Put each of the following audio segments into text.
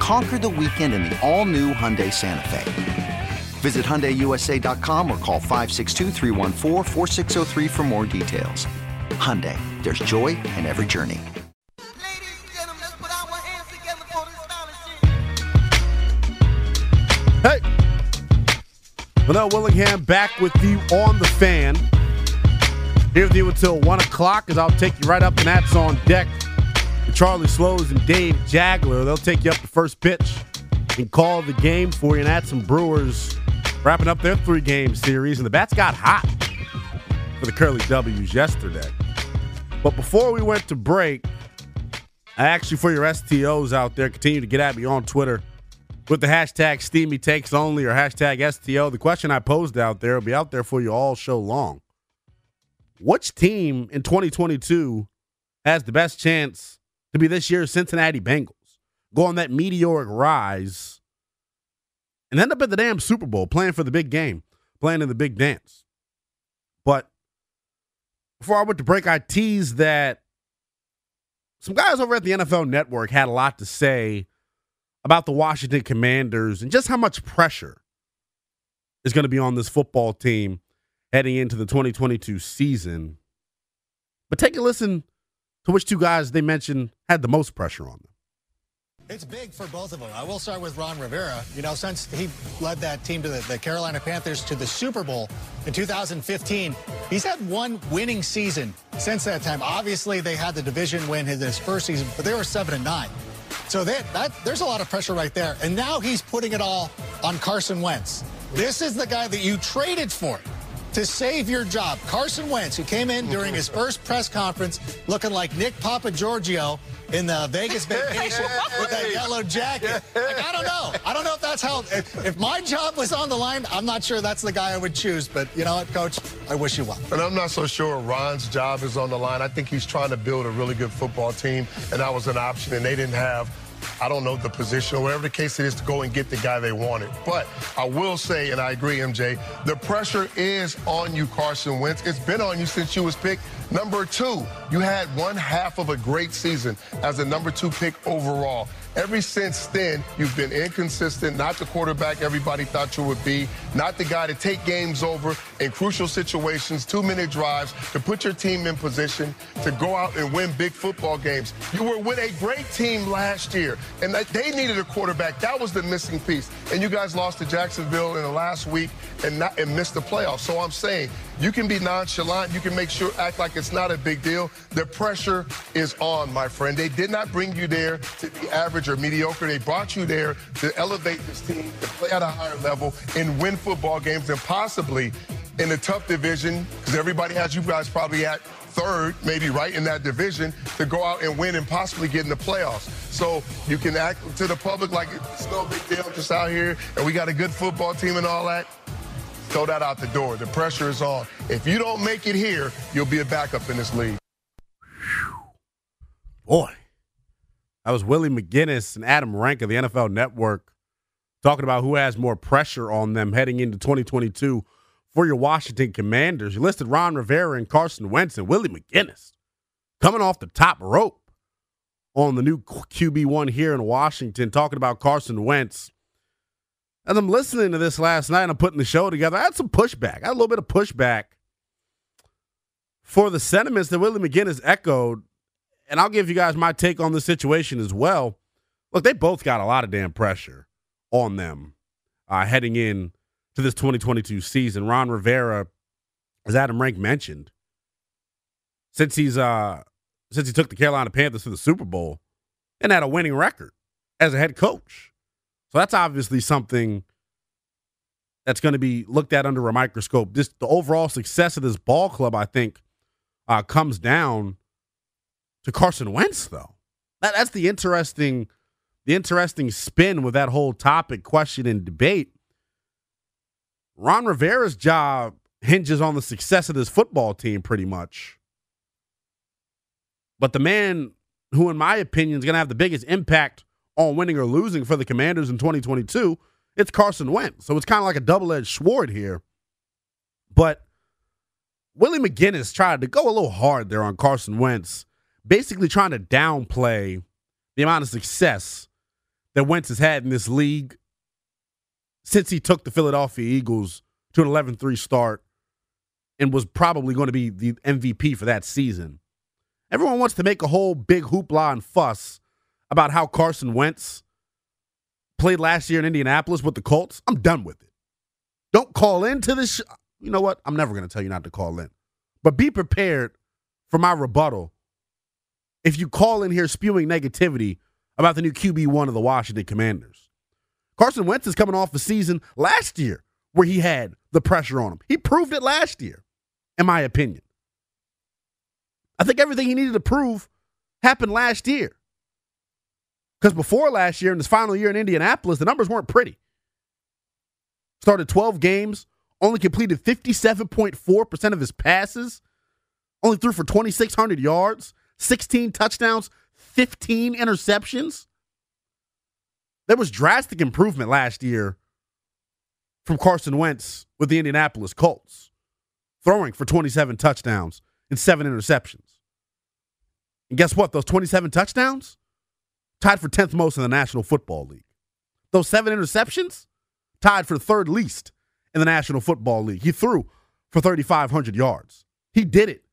Conquer the weekend in the all-new Hyundai Santa Fe. Visit HyundaiUSA.com or call 562-314-4603 for more details. Hyundai, there's joy in every journey. Hey! Lenell Willingham back with you on The Fan. Here with you until 1 o'clock as I'll take you right up, and that's on deck. Charlie Slows and Dave Jagler, they'll take you up the first pitch and call the game for you. And that's some Brewers wrapping up their three-game series. And the bats got hot for the Curly W's yesterday. But before we went to break, I asked you for your STOs out there. Continue to get at me on Twitter with the hashtag SteamyTakesOnly or hashtag STO. The question I posed out there will be out there for you all show long. Which team in 2022 has the best chance to be this year's Cincinnati Bengals? Go on that meteoric rise and end up at the damn Super Bowl, playing for the big game, playing in the big dance. But before I went to break, I teased that some guys over at the NFL Network had a lot to say about the Washington Commanders and just how much pressure is going to be on this football team heading into the 2022 season. But take a listen to which two guys they mentioned had the most pressure on them. It's big for both of them. I will start with Ron Rivera. You know, since he led that team to the Carolina Panthers to the Super Bowl in 2015, he's had one winning season since that time. Obviously, they had the division win in his first season, but they were 7-9. So there's a lot of pressure right there. And now he's putting it all on Carson Wentz. This is the guy that you traded for to save your job. Carson Wentz, who came in during his first press conference looking like Nick Papagiorgio in the Vegas Vacation with that yellow jacket. Like, I don't know if that's how, if my job was on the line, I'm not sure that's the guy I would choose. But you know what, Coach, I wish you well. And I'm not so sure Ron's job is on the line. I think he's trying to build a really good football team, and that was an option, and they didn't have, I don't know, the position or whatever the case it is to go and get the guy they wanted. But I will say, and I agree, MJ, the pressure is on you, Carson Wentz. It's been on you since you was picked number 2. You had one half of a great season as a number 2 pick overall. Ever since then, you've been inconsistent, not the quarterback everybody thought you would be, not the guy to take games over in crucial situations, two-minute drives, to put your team in position to go out and win big football games. You were with a great team last year, and they needed a quarterback. That was the missing piece. And you guys lost to Jacksonville in the last week and missed the playoffs. So I'm saying you can be nonchalant. You can act like it's not a big deal. The pressure is on, my friend. They did not bring you there to be average or mediocre. They brought you there to elevate this team, to play at a higher level and win football games, and possibly in the tough division, because everybody has you guys probably at 3rd, maybe right in that division, to go out and win and possibly get in the playoffs. So you can act to the public like it's no big deal, just out here, and we got a good football team and all that. Throw that out the door. The pressure is on. If you don't make it here, you'll be a backup in this league. Boy. That was Willie McGinnis and Adam Rank of the NFL Network talking about who has more pressure on them heading into 2022 for your Washington Commanders. You listed Ron Rivera and Carson Wentz, and Willie McGinnis coming off the top rope on the new QB1 here in Washington, talking about Carson Wentz. As I'm listening to this last night and I'm putting the show together, I had some pushback. I had a little bit of pushback for the sentiments that Willie McGinnis echoed. And I'll give you guys my take on the situation as well. Look, they both got a lot of damn pressure on them heading in to this 2022 season. Ron Rivera, as Adam Rank mentioned, since he took the Carolina Panthers to the Super Bowl and had a winning record as a head coach. So that's obviously something that's going to be looked at under a microscope. The overall success of this ball club, I think, comes down to Carson Wentz, though. That's the interesting the interesting spin with that whole topic, question, and debate, Ron Rivera's job hinges on the success of this football team pretty much. But the man who, in my opinion, is going to have the biggest impact on winning or losing for the Commanders in 2022, it's Carson Wentz. So it's kind of like a double-edged sword here. But Willie McGinnis tried to go a little hard there on Carson Wentz, basically trying to downplay the amount of success that Wentz has had in this league since he took the Philadelphia Eagles to an 11-3 start and was probably going to be the MVP for that season. Everyone wants to make a whole big hoopla and fuss about how Carson Wentz played last year in Indianapolis with the Colts. I'm done with it. Don't call into this. You know what? I'm never going to tell you not to call in. But be prepared for my rebuttal if you call in here spewing negativity about the new QB1 of the Washington Commanders. Carson Wentz is coming off a season last year where he had the pressure on him. He proved it last year, in my opinion. I think everything he needed to prove happened last year. Because before last year, in his final year in Indianapolis, the numbers weren't pretty. Started 12 games, only completed 57.4% of his passes, only threw for 2,600 yards, 16 touchdowns, 15 interceptions. There was drastic improvement last year from Carson Wentz with the Indianapolis Colts, throwing for 27 touchdowns and 7 interceptions. And guess what? Those 27 touchdowns tied for 10th most in the National Football League. Those 7 interceptions tied for 3rd least in the National Football League. He threw for 3,500 yards. He did it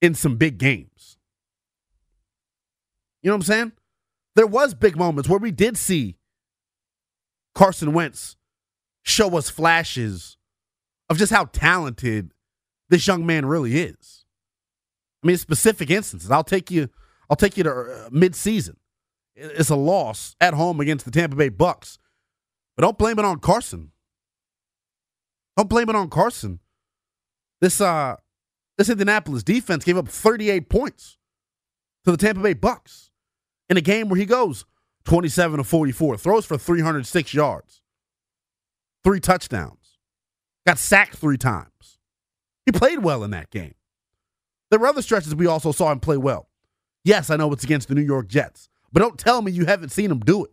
in some big games. You know what I'm saying? There was big moments where we did see Carson Wentz show us flashes of just how talented this young man really is. I mean, specific instances. I'll take you to mid-season. It's a loss at home against the Tampa Bay Bucks, but don't blame it on Carson. Don't blame it on Carson. This Indianapolis defense gave up 38 points to the Tampa Bay Bucks in a game where he goes 27 of 44, throws for 306 yards, 3 touchdowns, got sacked 3 times. He played well in that game. There were other stretches we also saw him play well. Yes, I know it's against the New York Jets, but don't tell me you haven't seen him do it.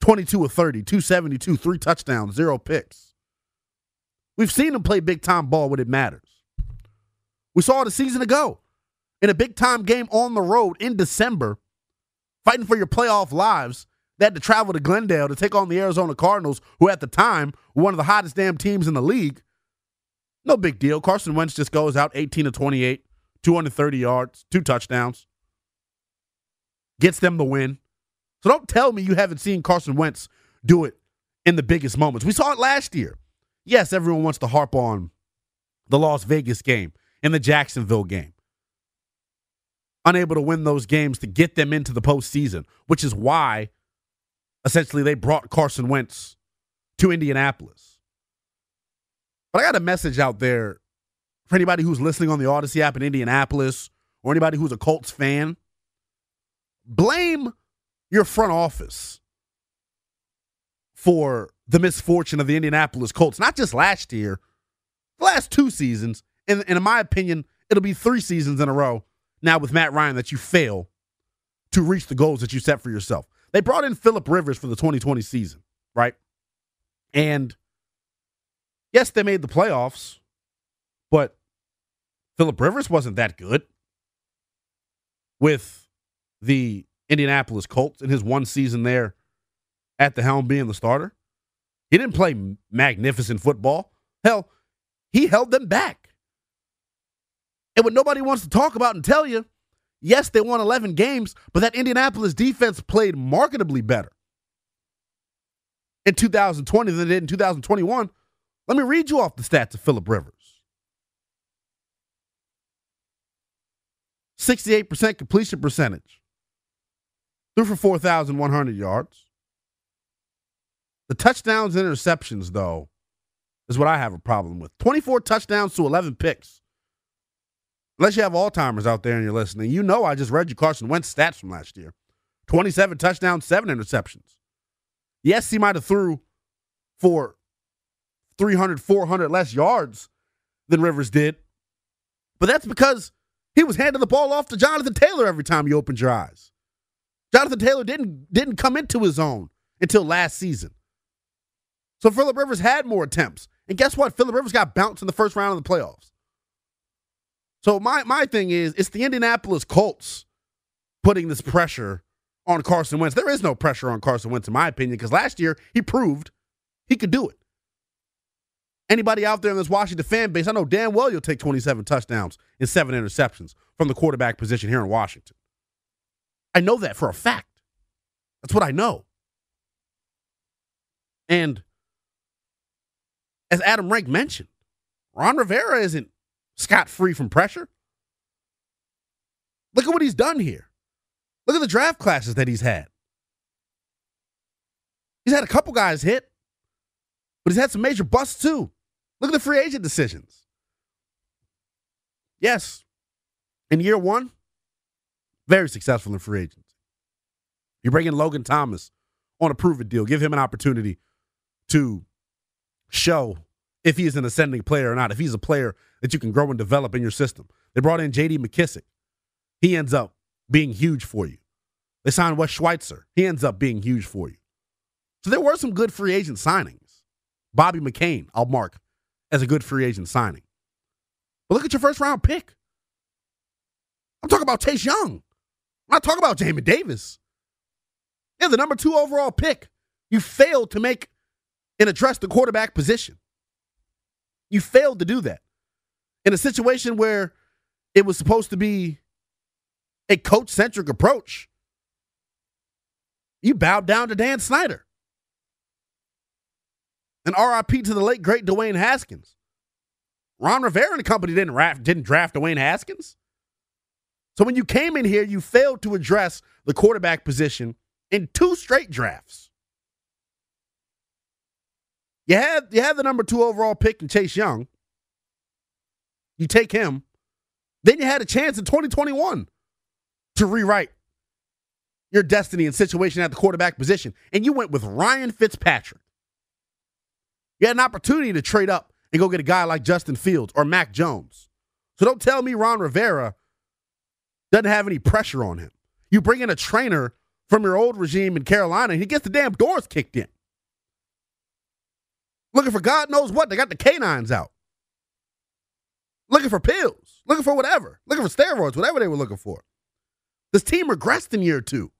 22 of 30, 272, 3 touchdowns, 0 picks. We've seen him play big-time ball when it matters. We saw it a season ago in a big-time game on the road in December, fighting for your playoff lives. They had to travel to Glendale to take on the Arizona Cardinals, who at the time were one of the hottest damn teams in the league. No big deal. Carson Wentz just goes out 18 of 28, 230 yards, 2 touchdowns. Gets them the win. So don't tell me you haven't seen Carson Wentz do it in the biggest moments. We saw it last year. Yes, everyone wants to harp on the Las Vegas game and the Jacksonville game. Unable to win those games to get them into the postseason, which is why, essentially, they brought Carson Wentz to Indianapolis. But I got a message out there for anybody who's listening on the Odyssey app in Indianapolis or anybody who's a Colts fan. Blame your front office for the misfortune of the Indianapolis Colts, not just last year, the last 2 seasons, and in my opinion, it'll be 3 seasons in a row now with Matt Ryan that you fail to reach the goals that you set for yourself. They brought in Phillip Rivers for the 2020 season, right? And yes, they made the playoffs, but Phillip Rivers wasn't that good with the Indianapolis Colts in his one season there at the helm being the starter. He didn't play magnificent football. Hell, he held them back. And what nobody wants to talk about and tell you, yes, they won 11 games, but that Indianapolis defense played markedly better in 2020 than they did in 2021. Let me read you off the stats of Phillip Rivers. 68% completion percentage. Threw for 4,100 yards. The touchdowns and interceptions, though, is what I have a problem with. 24 touchdowns to 11 picks. Unless you have all-timers out there and you're listening, you know I just read you Carson Wentz stats from last year. 27 touchdowns, 7 interceptions. Yes, he might have threw for 300, 400 less yards than Rivers did, but that's because he was handing the ball off to Jonathan Taylor every time you opened your eyes. Jonathan Taylor didn't come into his own until last season. So Phillip Rivers had more attempts. And guess what? Phillip Rivers got bounced in the first round of the playoffs. So my thing is, it's the Indianapolis Colts putting this pressure on Carson Wentz. There is no pressure on Carson Wentz, in my opinion, because last year he proved he could do it. Anybody out there in this Washington fan base, I know damn well you'll take 27 touchdowns and 7 interceptions from the quarterback position here in Washington. I know that for a fact. That's what I know. And as Adam Rank mentioned, Ron Rivera isn't scot-free from pressure. Look at what he's done here. Look at the draft classes that he's had. He's had a couple guys hit, but he's had some major busts too. Look at the free agent decisions. Yes, in year one, very successful in free agents. You bring in Logan Thomas on a proven deal. Give him an opportunity to show if he is an ascending player or not, if he's a player that you can grow and develop in your system. They brought in J.D. McKissic. He ends up being huge for you. They signed Wes Schweitzer. He ends up being huge for you. So there were some good free agent signings. Bobby McCain, I'll mark as a good free agent signing. But look at your first-round pick. I'm talking about Chase Young. I'm not talking about Jamin Davis. Yeah, the number 2 overall pick. You failed to make and address the quarterback position. You failed to do that. In a situation where it was supposed to be a coach-centric approach, you bowed down to Dan Snyder. And RIP to the late, great Dwayne Haskins. Ron Rivera and the company didn't draft Dwayne Haskins. So when you came in here, you failed to address the quarterback position in 2 straight drafts. You had the number 2 overall pick in Chase Young. You take him. Then you had a chance in 2021 to rewrite your destiny and situation at the quarterback position, and you went with Ryan Fitzpatrick. You had an opportunity to trade up and go get a guy like Justin Fields or Mac Jones. So don't tell me Ron Rivera doesn't have any pressure on him. You bring in a trainer from your old regime in Carolina, and he gets the damn doors kicked in. Looking for God knows what. They got the canines out. Looking for pills. Looking for whatever. Looking for steroids, whatever they were looking for. This team regressed in year 2.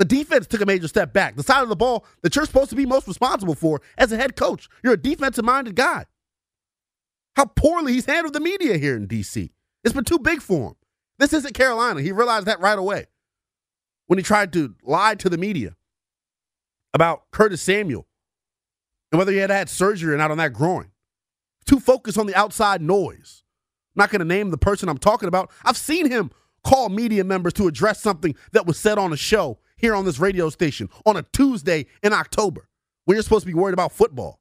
The defense took a major step back. The side of the ball that you're supposed to be most responsible for as a head coach. You're a defensive-minded guy. How poorly he's handled the media here in D.C. It's been too big for him. This isn't Carolina. He realized that right away when he tried to lie to the media about Curtis Samuel and whether he had surgery or not on that groin. Too focused on the outside noise. I'm not going to name the person I'm talking about. I've seen him call media members to address something that was said on a show here on this radio station on a Tuesday in October when you're supposed to be worried about football.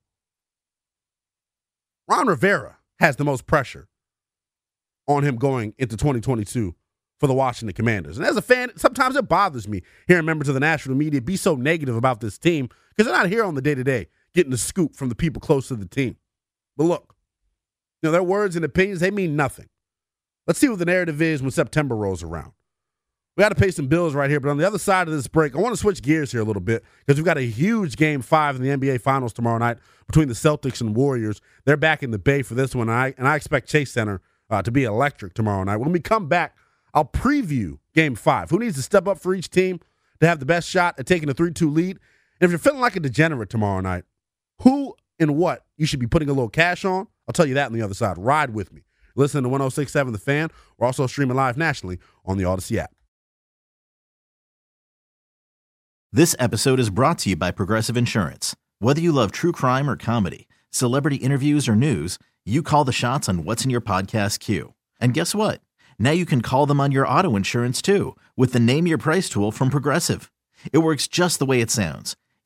Ron Rivera has the most pressure on him going into 2022 for the Washington Commanders. And as a fan, sometimes it bothers me hearing members of the national media be so negative about this team because they're not here on the day-to-day getting the scoop from the people close to the team. But look, their words and opinions, they mean nothing. Let's see what the narrative is when September rolls around. We got to pay some bills right here, but on the other side of this break, I want to switch gears here a little bit because we've got a huge Game 5 in the NBA Finals tomorrow night between the Celtics and Warriors. They're back in the Bay for this one, and I expect Chase Center to be electric tomorrow night. When we come back, I'll preview Game 5. Who needs to step up for each team to have the best shot at taking a 3-2 lead? And if you're feeling like a degenerate tomorrow night, who and what you should be putting a little cash on? I'll tell you that on the other side. Ride with me. Listen to 106.7 The Fan. We're also streaming live nationally on the Odyssey app. This episode is brought to you by Progressive Insurance. Whether you love true crime or comedy, celebrity interviews or news, you call the shots on what's in your podcast queue. And guess what? Now you can call them on your auto insurance too with the Name Your Price tool from Progressive. It works just the way it sounds.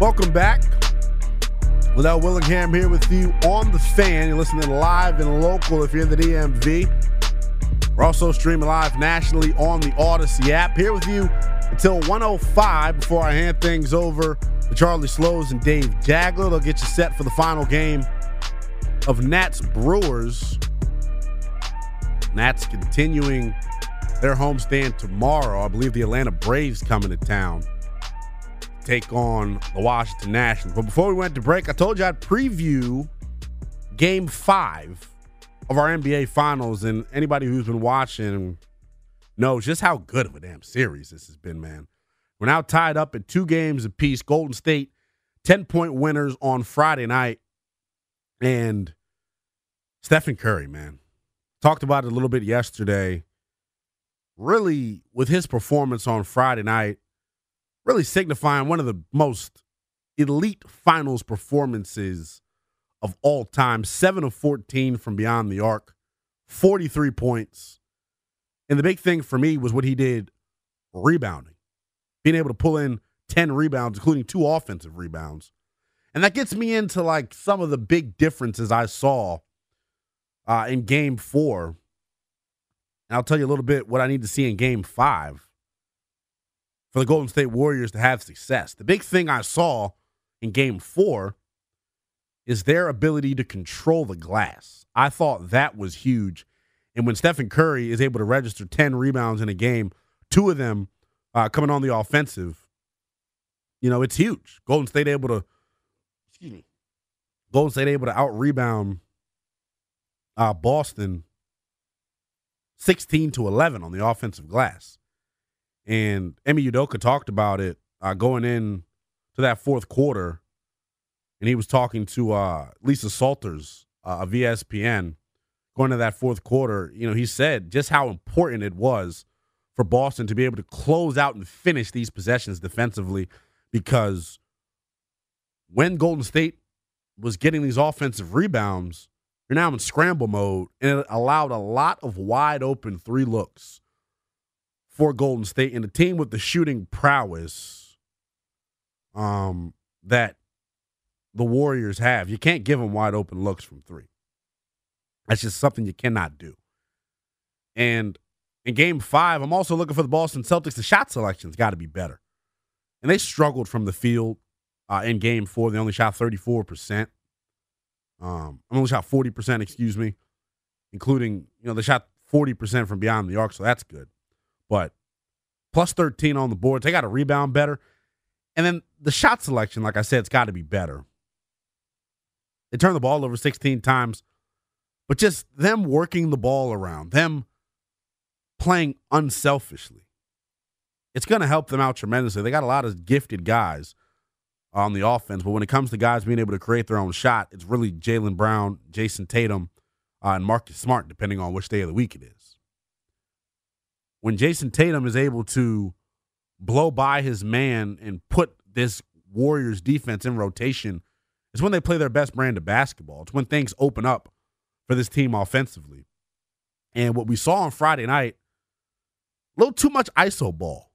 Welcome back. Without Willingham here with you on The Fan. You're listening live and local if you're in the DMV. We're also streaming live nationally on the Odyssey app. Here with you until 1:05 before I hand things over to Charlie Slows and Dave Jagler. They'll get you set for the final game of Nats Brewers. Nats continuing their homestand tomorrow. I believe the Atlanta Braves coming to town. Take on the Washington Nationals. But before we went to break, I told you I'd preview Game 5 of our NBA Finals, and anybody who's been watching knows just how good of a damn series this has been, man. We're now tied up at 2 games apiece. Golden State, 10-point winners on Friday night. And Stephen Curry, man. Talked about it a little bit yesterday. Really, with his performance on Friday night, really signifying one of the most elite finals performances of all time. 7 of 14 from beyond the arc, 43 points. And the big thing for me was what he did rebounding, being able to pull in 10 rebounds, including 2 offensive rebounds. And that gets me into like some of the big differences I saw in Game 4. And I'll tell you a little bit what I need to see in Game 5 for the Golden State Warriors to have success. The big thing I saw in Game 4 is their ability to control the glass. I thought that was huge. And when Stephen Curry is able to register 10 rebounds in a game, 2 of them coming on the offensive, you know, it's huge. Golden State able to out-rebound Boston 16 to 11 on the offensive glass. And Emi Udoka talked about it going in to that 4th quarter, and he was talking to Lisa Salters of ESPN going to that 4th quarter. You know, he said just how important it was for Boston to be able to close out and finish these possessions defensively, because when Golden State was getting these offensive rebounds, you're now in scramble mode, and it allowed a lot of wide-open 3 looks for Golden State, and a team with the shooting prowess that the Warriors have. You can't give them wide open looks from 3. That's just something you cannot do. And in Game 5, I'm also looking for the Boston Celtics. The shot selection's got to be better. And they struggled from the field in Game 4. They only shot 34%. Only shot 40%, including, you know, they shot 40% from beyond the arc, so that's good. But plus 13 on the board. They got to rebound better. And then the shot selection, like I said, it's got to be better. They turned the ball over 16 times. But just them working the ball around, them playing unselfishly, it's going to help them out tremendously. They got a lot of gifted guys on the offense, but when it comes to guys being able to create their own shot, it's really Jaylen Brown, Jason Tatum, and Marcus Smart, depending on which day of the week it is. When Jason Tatum is able to blow by his man and put this Warriors defense in rotation, it's when they play their best brand of basketball. It's when things open up for this team offensively. And what we saw on Friday night, a little too much iso ball.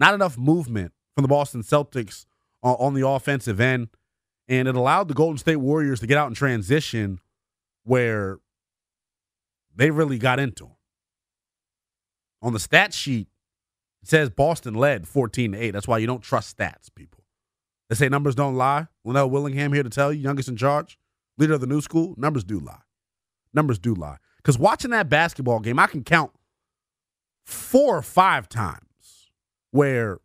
Not enough movement from the Boston Celtics on the offensive end. And it allowed the Golden State Warriors to get out in transition where they really got into them. On the stat sheet, it says Boston led 14-8. That's why you don't trust stats, people. They say numbers don't lie. Linnell Willingham here to tell you, youngest in charge, leader of the new school, numbers do lie. Numbers do lie. Because watching that basketball game, I can count 4 or 5 times where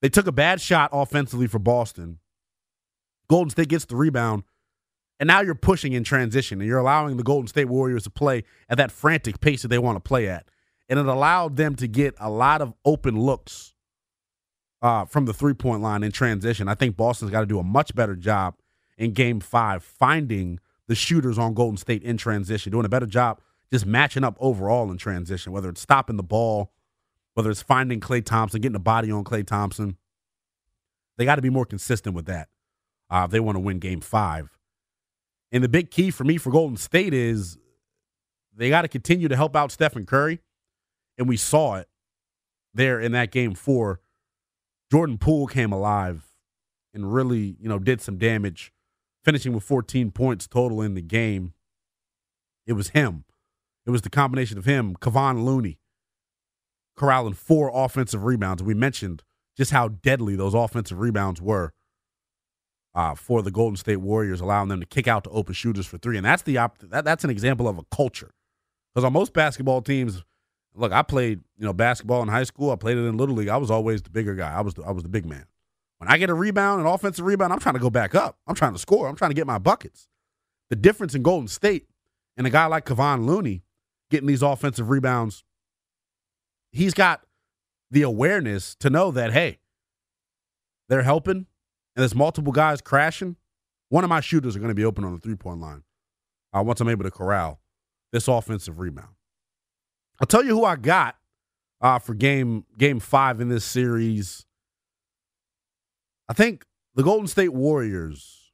they took a bad shot offensively for Boston. Golden State gets the rebound, and now you're pushing in transition, and you're allowing the Golden State Warriors to play at that frantic pace that they want to play at. And it allowed them to get a lot of open looks from the three-point line in transition. I think Boston's got to do a much better job in Game 5 finding the shooters on Golden State in transition, doing a better job just matching up overall in transition, whether it's stopping the ball, whether it's finding Klay Thompson, getting a body on Klay Thompson. They got to be more consistent with that if they want to win Game 5. And the big key for me for Golden State is they got to continue to help out Stephen Curry, and we saw it there in that Game 4. Jordan Poole came alive and really, did some damage, finishing with 14 points total in the game. It was him. It was the combination of him, Kevon Looney, corralling 4 offensive rebounds. We mentioned just how deadly those offensive rebounds were for the Golden State Warriors, allowing them to kick out to open shooters for 3. And that's that's an example of a culture. Because on most basketball teams, look, I played basketball in high school. I played it in Little League. I was always the bigger guy. I was the big man. When I get a rebound, an offensive rebound, I'm trying to go back up. I'm trying to score. I'm trying to get my buckets. The difference in Golden State and a guy like Kevon Looney getting these offensive rebounds, he's got the awareness to know that, hey, they're helping and there's multiple guys crashing. One of my shooters are going to be open on the three-point line once I'm able to corral this offensive rebound. I'll tell you who I got for game 5 in this series. I think the Golden State Warriors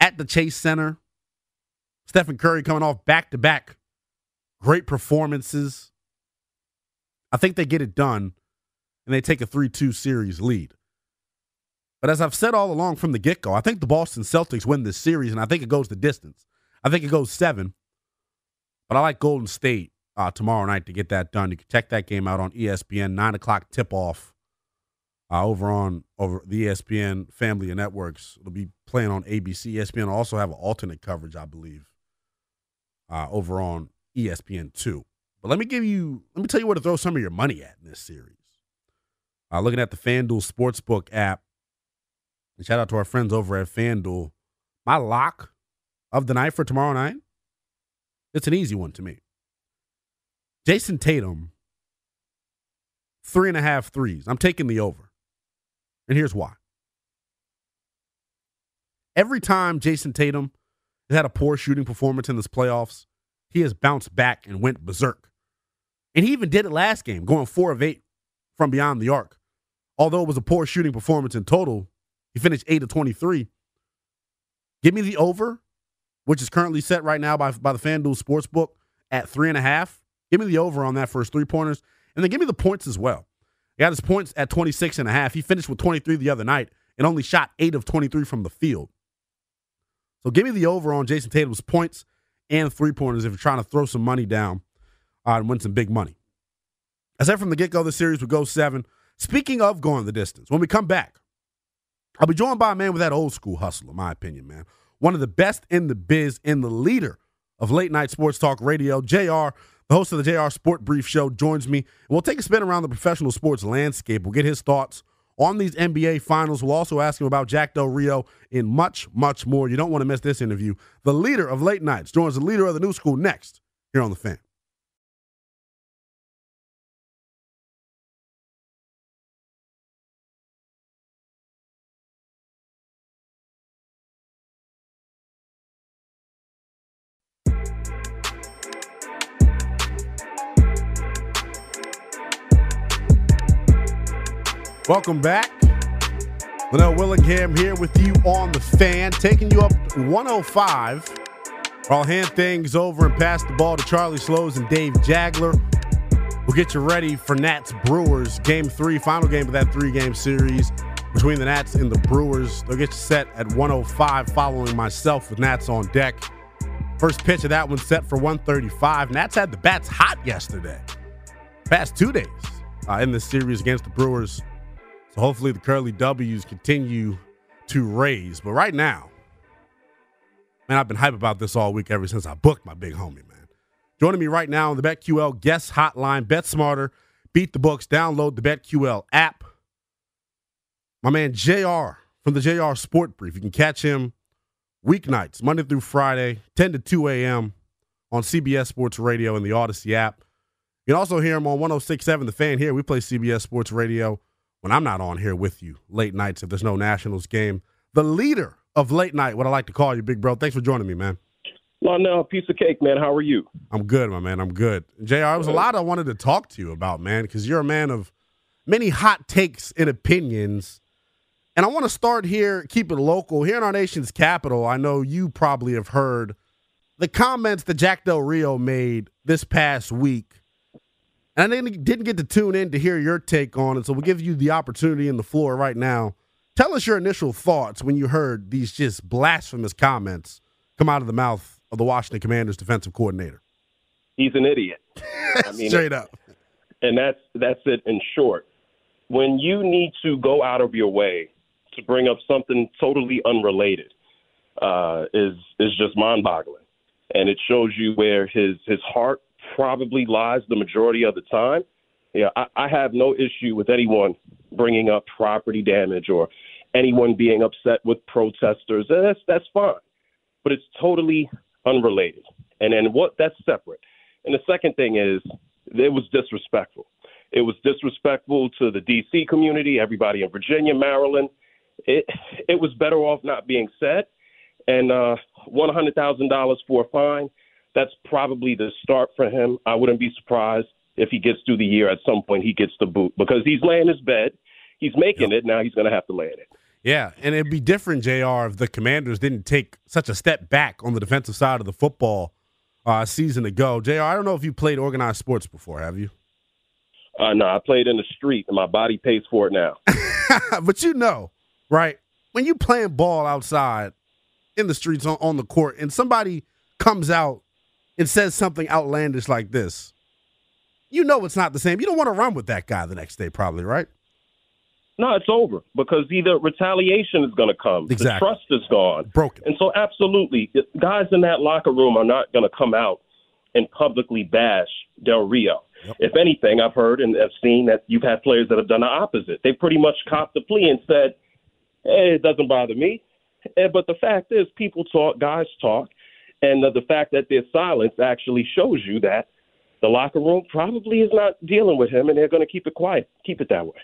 at the Chase Center, Stephen Curry coming off back-to-back great performances. I think they get it done, and they take a 3-2 series lead. But as I've said all along from the get-go, I think the Boston Celtics win this series, and I think it goes the distance. I think it goes 7, but I like Golden State tomorrow night to get that done. You can check that game out on ESPN, 9 o'clock tip-off over the ESPN family of networks. It'll be playing on ABC. ESPN will also have an alternate coverage, I believe, over on ESPN2. But let me tell you where to throw some of your money at in this series. Looking at the FanDuel Sportsbook app, and shout out to our friends over at FanDuel. My lock of the night for tomorrow night, it's an easy one to me. Jason Tatum, 3.5 threes. I'm taking the over. And here's why. Every time Jason Tatum has had a poor shooting performance in this playoffs, he has bounced back and went berserk. And he even did it last game, going 4 of 8 from beyond the arc. Although it was a poor shooting performance in total, he finished 8 of 23. Give me the over, which is currently set right now by the FanDuel Sportsbook at 3.5. Give me the over on that for his three-pointers. And then give me the points as well. He got his points at 26.5. He finished with 23 the other night and only shot 8 of 23 from the field. So give me the over on Jason Tatum's points and three-pointers if you're trying to throw some money down and win some big money. I said from the get-go, the series would go 7. Speaking of going the distance, when we come back, I'll be joined by a man with that old-school hustle, in my opinion, man. One of the best in the biz and the leader of late-night sports talk radio, JR, the host of the JR Sport Brief Show, joins me. We'll take a spin around the professional sports landscape. We'll get his thoughts on these NBA Finals. We'll also ask him about Jack Del Rio and much, much more. You don't want to miss this interview. The leader of late nights joins the leader of the new school next here on The Fan. Welcome back. Linnell Willingham here with you on The Fan, taking you up 105. I'll hand things over and pass the ball to Charlie Slows and Dave Jagler. We'll get you ready for Nats Brewers Game 3, final game of that three-game series between the Nats and the Brewers. They'll get you set at 105 following myself with Nats on deck. First pitch of that one set for 135. Nats had the bats hot yesterday, past 2 days in this series against the Brewers. So hopefully the Curly W's continue to raise. But right now, man, I've been hype about this all week ever since I booked my big homie, man. Joining me right now on the BetQL guest hotline, Bet Smarter, beat the books, download the BetQL app. My man JR from the JR Sport Brief. You can catch him weeknights, Monday through Friday, 10 to 2 a.m. on CBS Sports Radio and the Odyssey app. You can also hear him on 106.7 The Fan here. We play CBS Sports Radio when I'm not on here with you late nights if there's no Nationals game. The leader of late night, what I like to call you, big bro. Thanks for joining me, man. Well, no, piece of cake, man. How are you? I'm good, my man. I'm good. JR, there was a lot I wanted to talk to you about, man, because you're a man of many hot takes and opinions. And I want to start here, keep it local. Here in our nation's capital, I know you probably have heard the comments that Jack Del Rio made this past week. And I didn't get to tune in to hear your take on it, so we'll give you the opportunity and the floor right now. Tell us your initial thoughts when you heard these just blasphemous comments come out of the mouth of the Washington Commanders defensive coordinator. He's an idiot. I mean, straight up. And that's it in short. When you need to go out of your way to bring up something totally unrelated is just mind-boggling. And it shows you where his heart probably lies the majority of the time. Yeah, I have no issue with anyone bringing up property damage or anyone being upset with protesters. That's fine. But it's totally unrelated. And then what? That's separate. And the second thing is it was disrespectful. It was disrespectful to the D.C. community, everybody in Virginia, Maryland. It was better off not being said, and $100,000 for a fine. That's probably the start for him. I wouldn't be surprised if he gets through the year. At some point, he gets the boot because he's laying his bed. He's making it. Now he's going to have to lay in it. Yeah, and it'd be different, JR, if the Commanders didn't take such a step back on the defensive side of the football season ago. JR, I don't know if you played organized sports before, have you? No, I played in the street, and my body pays for it now. But you know, right, when you playing ball outside in the streets on the court and somebody comes out and says something outlandish like this, you know it's not the same. You don't want to run with that guy the next day probably, right? No, it's over because either retaliation is going to come. Exactly. The trust is gone. Broken. And so absolutely, guys in that locker room are not going to come out and publicly bash Del Rio. Yep. If anything, I've heard and I've seen that you've had players that have done the opposite. They pretty much copped the plea and said, hey, it doesn't bother me. But the fact is people talk, guys talk, and the fact that their silence actually shows you that the locker room probably is not dealing with him, and they're going to keep it quiet, keep it that way.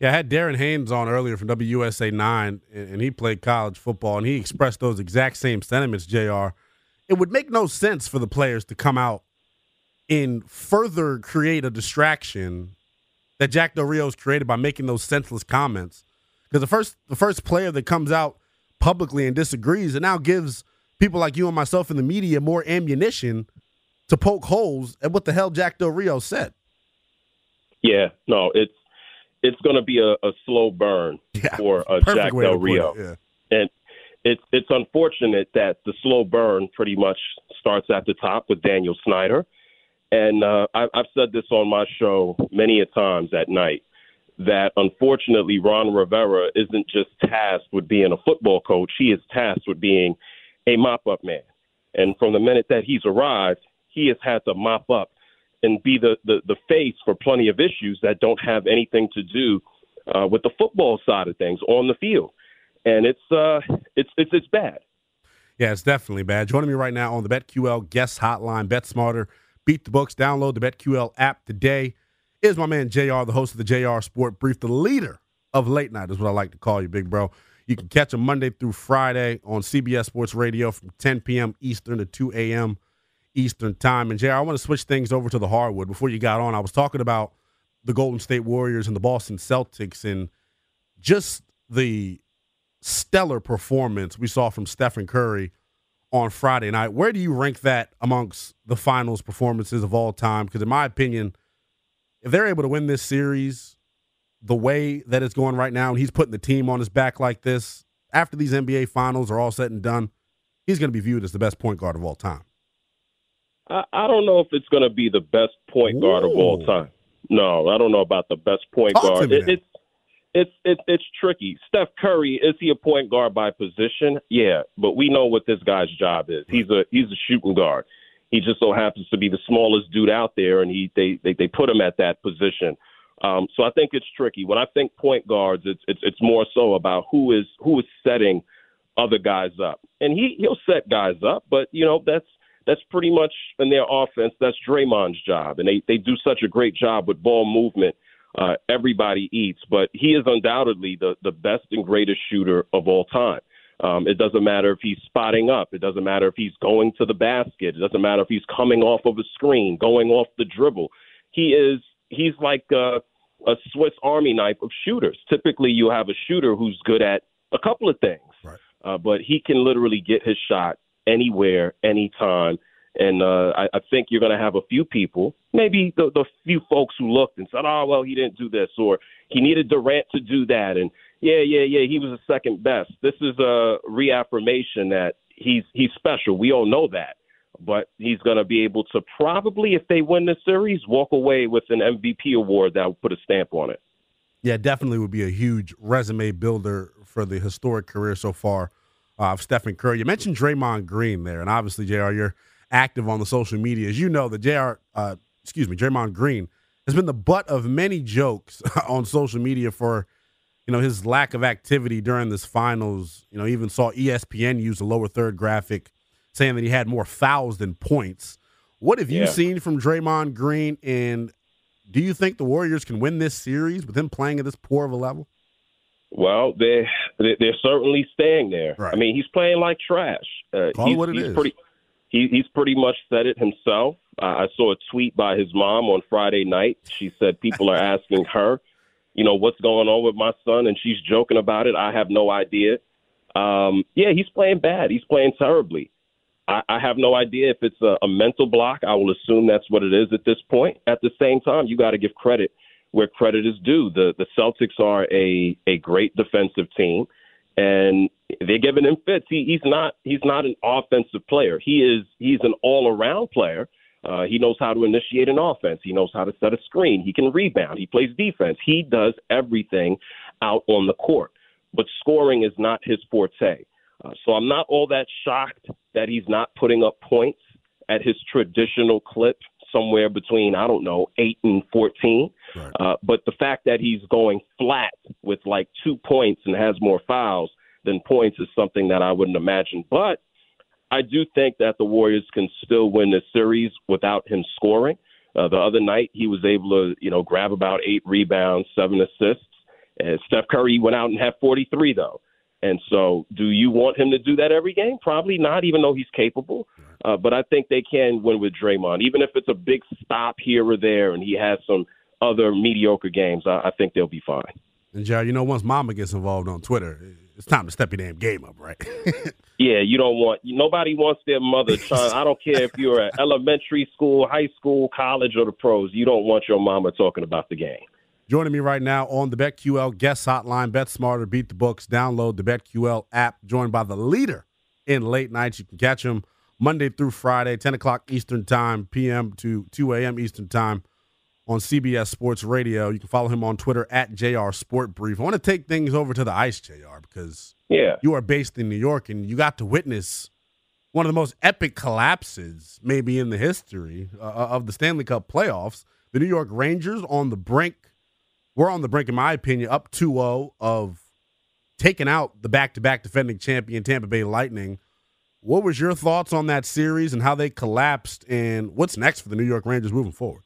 Yeah, I had Darren Haynes on earlier from WUSA 9, and he played college football, and he expressed those exact same sentiments, JR. It would make no sense for the players to come out and further create a distraction that Jack Del Rio's created by making those senseless comments. Because the first player that comes out publicly and disagrees, it now gives people like you and myself in the media more ammunition to poke holes at what the hell Jack Del Rio said. Yeah, no, it's going to be a slow burn for Jack Del Rio. And it's unfortunate that the slow burn pretty much starts at the top with Daniel Snyder. And I've said this on my show many a times at night, that unfortunately Ron Rivera isn't just tasked with being a football coach. He is tasked with being a mop-up man. And from the minute that he's arrived, he has had to mop up and be the face for plenty of issues that don't have anything to do with the football side of things on the field. And it's bad. Yeah, it's definitely bad. Joining me right now on the BetQL guest hotline, Bet Smarter, beat the books, download the BetQL app today, is my man JR, the host of the JR Sport Brief, the leader of late night is what I like to call you, big bro. You can catch him Monday through Friday on CBS Sports Radio from 10 p.m. Eastern to 2 a.m. Eastern time. And, JR, I want to switch things over to the hardwood. Before you got on, I was talking about the Golden State Warriors and the Boston Celtics, and just the stellar performance we saw from Stephen Curry on Friday night, where do you rank that amongst the finals performances of all time? Because in my opinion, if they're able to win this series the way that it's going right now, and he's putting the team on his back like this, after these NBA finals are all said and done, he's going to be viewed as the best point guard of all time. I don't know if it's going to be the best point guard of all time. No, I don't know about the best point guard. It's tricky. Steph Curry, is he a point guard by position? Yeah, but we know what this guy's job is. He's a shooting guard. He just so happens to be the smallest dude out there, and they put him at that position. So I think it's tricky. When I think point guards, it's more so about who is setting other guys up. And he'll set guys up, but you know, that's pretty much in their offense. That's Draymond's job, and they do such a great job with ball movement. Everybody eats, but he is undoubtedly the best and greatest shooter of all time. It doesn't matter if he's spotting up. It doesn't matter if he's going to the basket. It doesn't matter if he's coming off of a screen, going off the dribble. He's like a Swiss Army knife of shooters. Typically, you have a shooter who's good at a couple of things, right. But he can literally get his shot anywhere, anytime. And I think you're going to have a few people, maybe the few folks who looked and said, oh, well, he didn't do this, or he needed Durant to do that. And, yeah, he was the second best. This is a reaffirmation that he's special. We all know that. But he's going to be able to probably, if they win the series, walk away with an MVP award that would put a stamp on it. Yeah, definitely would be a huge resume builder for the historic career so far of Stephen Curry. You mentioned Draymond Green there, and obviously, JR, you're active on the social media. As you know, the Draymond Green has been the butt of many jokes on social media for, you know, his lack of activity during this finals. You know, even saw ESPN use a lower third graphic saying that he had more fouls than points. What have you seen from Draymond Green, and do you think the Warriors can win this series with him playing at this poor of a level? Well, they're certainly staying there. Right. I mean, he's playing like trash. He's pretty much said it himself. I saw a tweet by his mom on Friday night. She said people are asking her, you know, what's going on with my son, and she's joking about it. I have no idea. He's playing bad. He's playing terribly. I have no idea if it's a mental block. I will assume that's what it is at this point. At the same time, you got to give credit where credit is due. The Celtics are a great defensive team. And they're giving him fits. He's not an offensive player. He's an all-around player. He knows how to initiate an offense. He knows how to set a screen. He can rebound. He plays defense. He does everything out on the court. But scoring is not his forte. So I'm not all that shocked that he's not putting up points at his traditional clip, somewhere between, I don't know, 8 and 14. Right. But the fact that he's going flat with like 2 points and has more fouls than points is something that I wouldn't imagine. But I do think that the Warriors can still win this series without him scoring. The other night he was able to, you know, grab about 8 rebounds, 7 assists. And Steph Curry went out and had 43, though. And so do you want him to do that every game? Probably not, even though he's capable. But I think they can win with Draymond. Even if it's a big stop here or there and he has some other mediocre games, I think they'll be fine. And, Jared, you know, once Mama gets involved on Twitter, it's time to step your damn game up, right? Yeah, you don't want – nobody wants their mother trying – I don't care if you're at elementary school, high school, college, or the pros. You don't want your mama talking about the game. Joining me right now on the BetQL guest hotline, Bet Smarter, Beat the Books. Download the BetQL app, joined by the leader in late nights. You can catch him Monday through Friday, 10 o'clock Eastern Time, p.m. to 2 a.m. Eastern Time on CBS Sports Radio. You can follow him on Twitter at JR Sport Brief. I want to take things over to the ice, JR, because you are based in New York and you got to witness one of the most epic collapses maybe in the history of the Stanley Cup playoffs. The New York Rangers were on the brink, in my opinion, up 2-0 of taking out the back-to-back defending champion Tampa Bay Lightning. What was your thoughts on that series and how they collapsed, and what's next for the New York Rangers moving forward?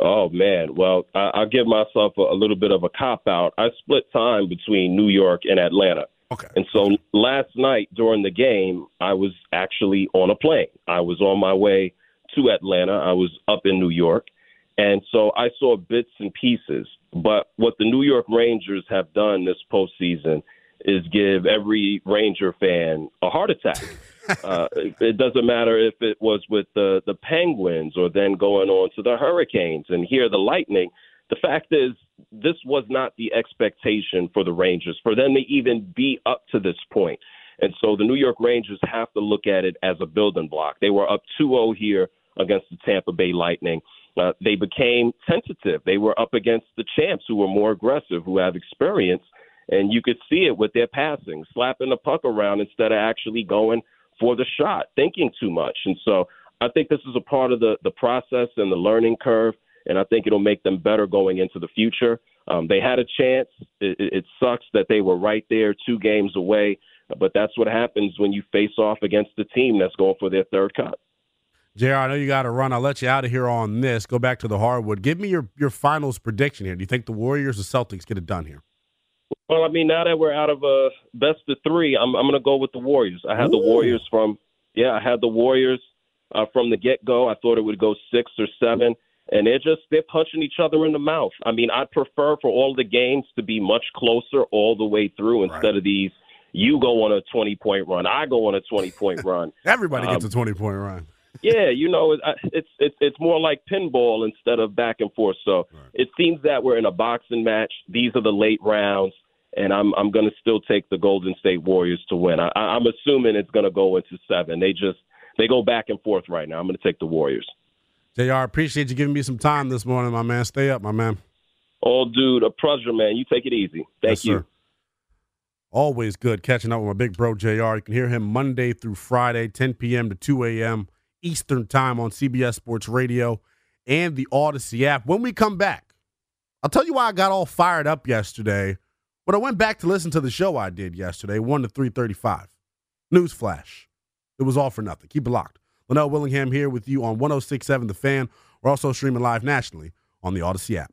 Oh, man. Well, I'll give myself a little bit of a cop-out. I split time between New York and Atlanta. Okay. And so last night during the game, I was actually on a plane. I was on my way to Atlanta. I was up in New York. And so I saw bits and pieces. But what the New York Rangers have done this postseason is give every Ranger fan a heart attack. It doesn't matter if it was with the Penguins or then going on to the Hurricanes and here the Lightning. The fact is, this was not the expectation for the Rangers, for them to even be up to this point. And so the New York Rangers have to look at it as a building block. They were up 2-0 here against the Tampa Bay Lightning. They became tentative. They were up against the champs, who were more aggressive, who have experience. And you could see it with their passing, slapping the puck around instead of actually going for the shot, thinking too much. And so I think this is a part of the process and the learning curve. And I think it'll make them better going into the future. They had a chance. It sucks that they were right there 2 games away. But that's what happens when you face off against the team that's going for their third cup. JR, I know you got to run. I'll let you out of here on this. Go back to the hardwood. Give me your finals prediction here. Do you think the Warriors or Celtics get it done here? Well, I mean, now that we're out of a best of 3, I'm going to go with the Warriors. I had the Warriors from the get-go. I thought it would go 6 or 7. And they're punching each other in the mouth. I mean, I'd prefer for all the games to be much closer all the way through instead of these, you go on a 20-point run, I go on a 20-point run. Everybody gets a 20-point run. Yeah, you know, it's more like pinball instead of back and forth. So it seems that we're in a boxing match. These are the late rounds, and I'm going to still take the Golden State Warriors to win. I'm assuming it's going to go into 7. They go back and forth right now. I'm going to take the Warriors. JR, appreciate you giving me some time this morning, my man. Stay up, my man. Oh, dude, a pleasure, man. You take it easy. Thank you, sir. Always good catching up with my big bro, JR. You can hear him Monday through Friday, 10 p.m. to 2 a.m. Eastern time on CBS Sports Radio and the Odyssey app. When we come back, I'll tell you why I got all fired up yesterday. When I went back to listen to the show I did yesterday, 1 to 3:35. Newsflash. It was all for nothing. Keep it locked. Lanell Willingham here with you on 106.7 The Fan. We're also streaming live nationally on the Odyssey app.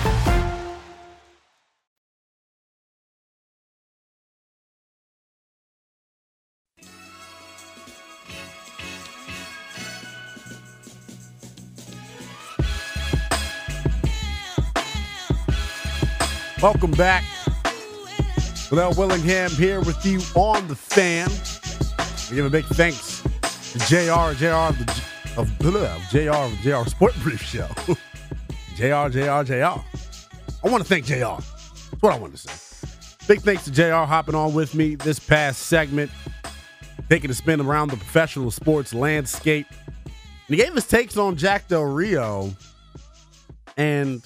Welcome back. Lanell Willingham here with you on The Fan. We give a big thanks to JR Sport Brief Show. JR. I want to thank JR. That's what I want to say. Big thanks to JR hopping on with me this past segment, taking a spin around the professional sports landscape. And he gave his takes on Jack Del Rio, and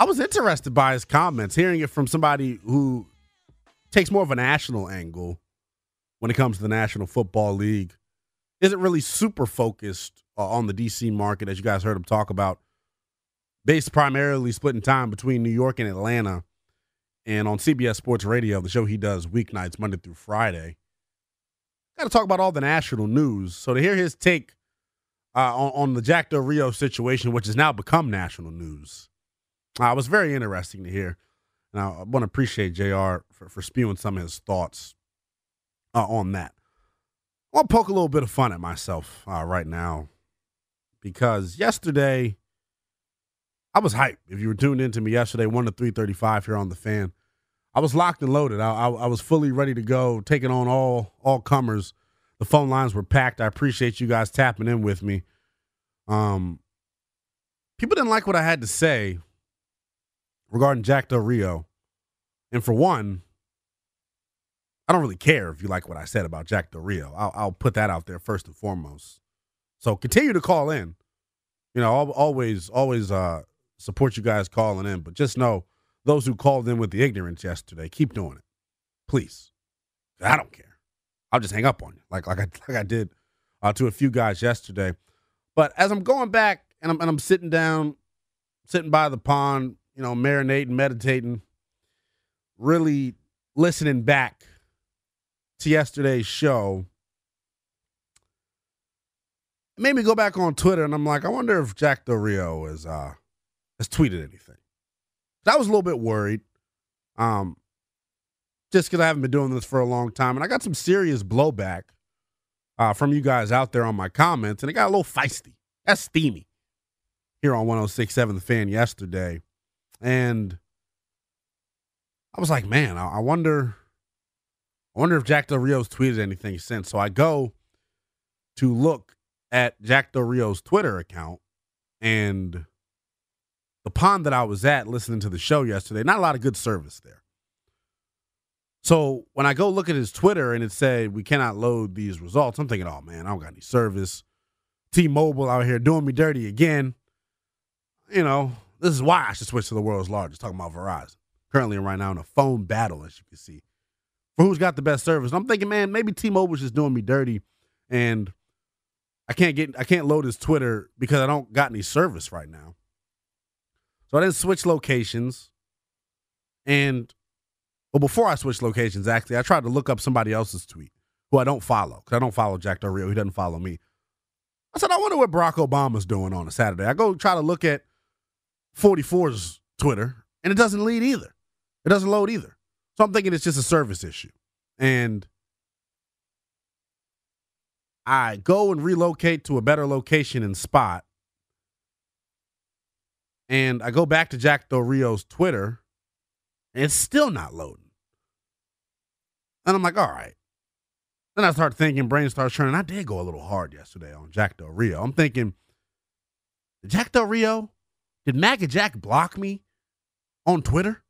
I was interested by his comments, hearing it from somebody who takes more of a national angle when it comes to the National Football League, isn't really super focused on the D.C. market, as you guys heard him talk about, based primarily splitting time between New York and Atlanta. And on CBS Sports Radio, the show he does weeknights, Monday through Friday, got to talk about all the national news. So to hear his take on the Jack Del Rio situation, which has now become national news, it was very interesting to hear, and I want to appreciate JR for spewing some of his thoughts on that. I want to poke a little bit of fun at myself right now, because yesterday I was hyped. If you were tuned in to me yesterday, 1 to 3:35 here on The Fan, I was locked and loaded. I was fully ready to go, taking on all comers. The phone lines were packed. I appreciate you guys tapping in with me. people didn't like what I had to say regarding Jack Del Rio. And for one, I don't really care if you like what I said about Jack Del Rio. I'll put that out there first and foremost. So continue to call in. You know, I'll always support you guys calling in. But just know those who called in with the ignorance yesterday, keep doing it, please. I don't care. I'll just hang up on you, like I did to a few guys yesterday. But as I'm going back and I'm sitting down, sitting by the pond, you know, marinating, meditating, really listening back to yesterday's show, it made me go back on Twitter, and I'm like, I wonder if Jack Del Rio has tweeted anything. I was a little bit worried, just because I haven't been doing this for a long time, and I got some serious blowback from you guys out there on my comments, and it got a little feisty. That's steamy here on 106.7 The Fan yesterday, and I was like, man, I wonder if Jack Del Rio's tweeted anything since. So I go to look at Jack Del Rio's Twitter account, and the pond that I was at listening to the show yesterday, not a lot of good service there. So when I go look at his Twitter and it said, we cannot load these results, I'm thinking, oh, man, I don't got any service. T-Mobile out here doing me dirty again. You know, this is why I should switch to the world's largest. Talking about Verizon. Currently right now in a phone battle, as you can see, for who's got the best service. And I'm thinking, man, maybe T-Mobile's just doing me dirty and I can't load his Twitter because I don't got any service right now. So I didn't switch locations. And, well, before I switched locations, actually, I tried to look up somebody else's tweet who I don't follow, because I don't follow Jack Del Rio. He doesn't follow me. I said, I wonder what Barack Obama's doing on a Saturday. I go try to look at 44's Twitter, and it doesn't lead either. It doesn't load either. So I'm thinking it's just a service issue. And I go and relocate to a better location and spot. And I go back to Jack Del Rio's Twitter, and it's still not loading. And I'm like, all right. Then I start thinking, brain starts churning. I did go a little hard yesterday on Jack Del Rio. I'm thinking, Jack Del Rio, did Mac and Jack block me on Twitter?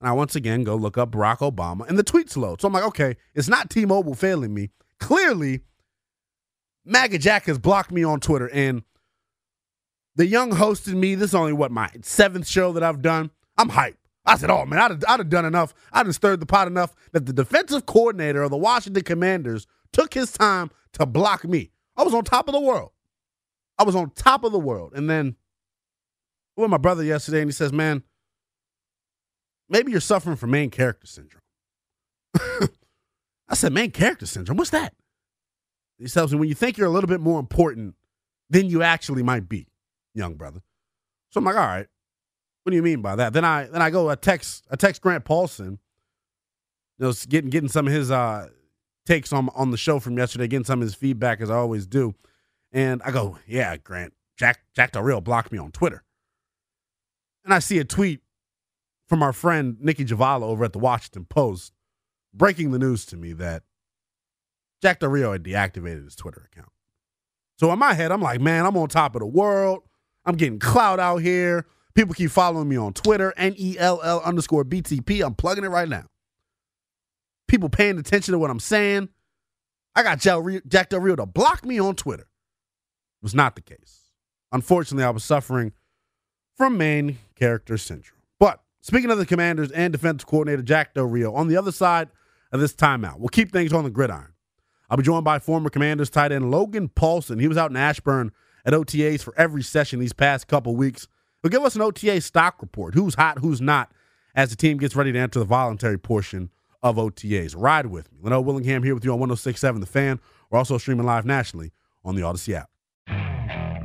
And I once again go look up Barack Obama, and the tweet's load. So I'm like, okay, it's not T-Mobile failing me. Clearly, Mac and Jack has blocked me on Twitter, and the young hosted me. This is only, my 7th show that I've done. I'm hyped. I said, oh, man, I'd have done enough. I'd have stirred the pot enough that the defensive coordinator of the Washington Commanders took his time to block me. I was on top of the world. And then I went with my brother yesterday, and he says, man, maybe you're suffering from main character syndrome. I said, main character syndrome? What's that? He tells me, when you think you're a little bit more important than you actually might be, young brother. So I'm like, all right, what do you mean by that? Then I text Grant Paulson, you know, getting some of his takes on the show from yesterday, getting some of his feedback as I always do. And I go, yeah, Grant, Jack Del Rio blocked me on Twitter. And I see a tweet from our friend Nikki Javala over at the Washington Post breaking the news to me that Jack Del Rio had deactivated his Twitter account. So in my head, I'm like, man, I'm on top of the world. I'm getting clout out here. People keep following me on Twitter, NELL_BTP. I'm plugging it right now. People paying attention to what I'm saying. I got Jack Del Rio to block me on Twitter. It was not the case. Unfortunately, I was suffering from main character syndrome. But speaking of the Commanders and defensive coordinator Jack Del Rio, on the other side of this timeout, we'll keep things on the gridiron. I'll be joined by former Commanders tight end Logan Paulson. He was out in Ashburn at OTAs for every session these past couple weeks. They'll give us an OTA stock report, who's hot, who's not, as the team gets ready to enter the voluntary portion of OTAs. Ride with me. Leno Willingham here with you on 106.7 The Fan. We're also streaming live nationally on the Odyssey app.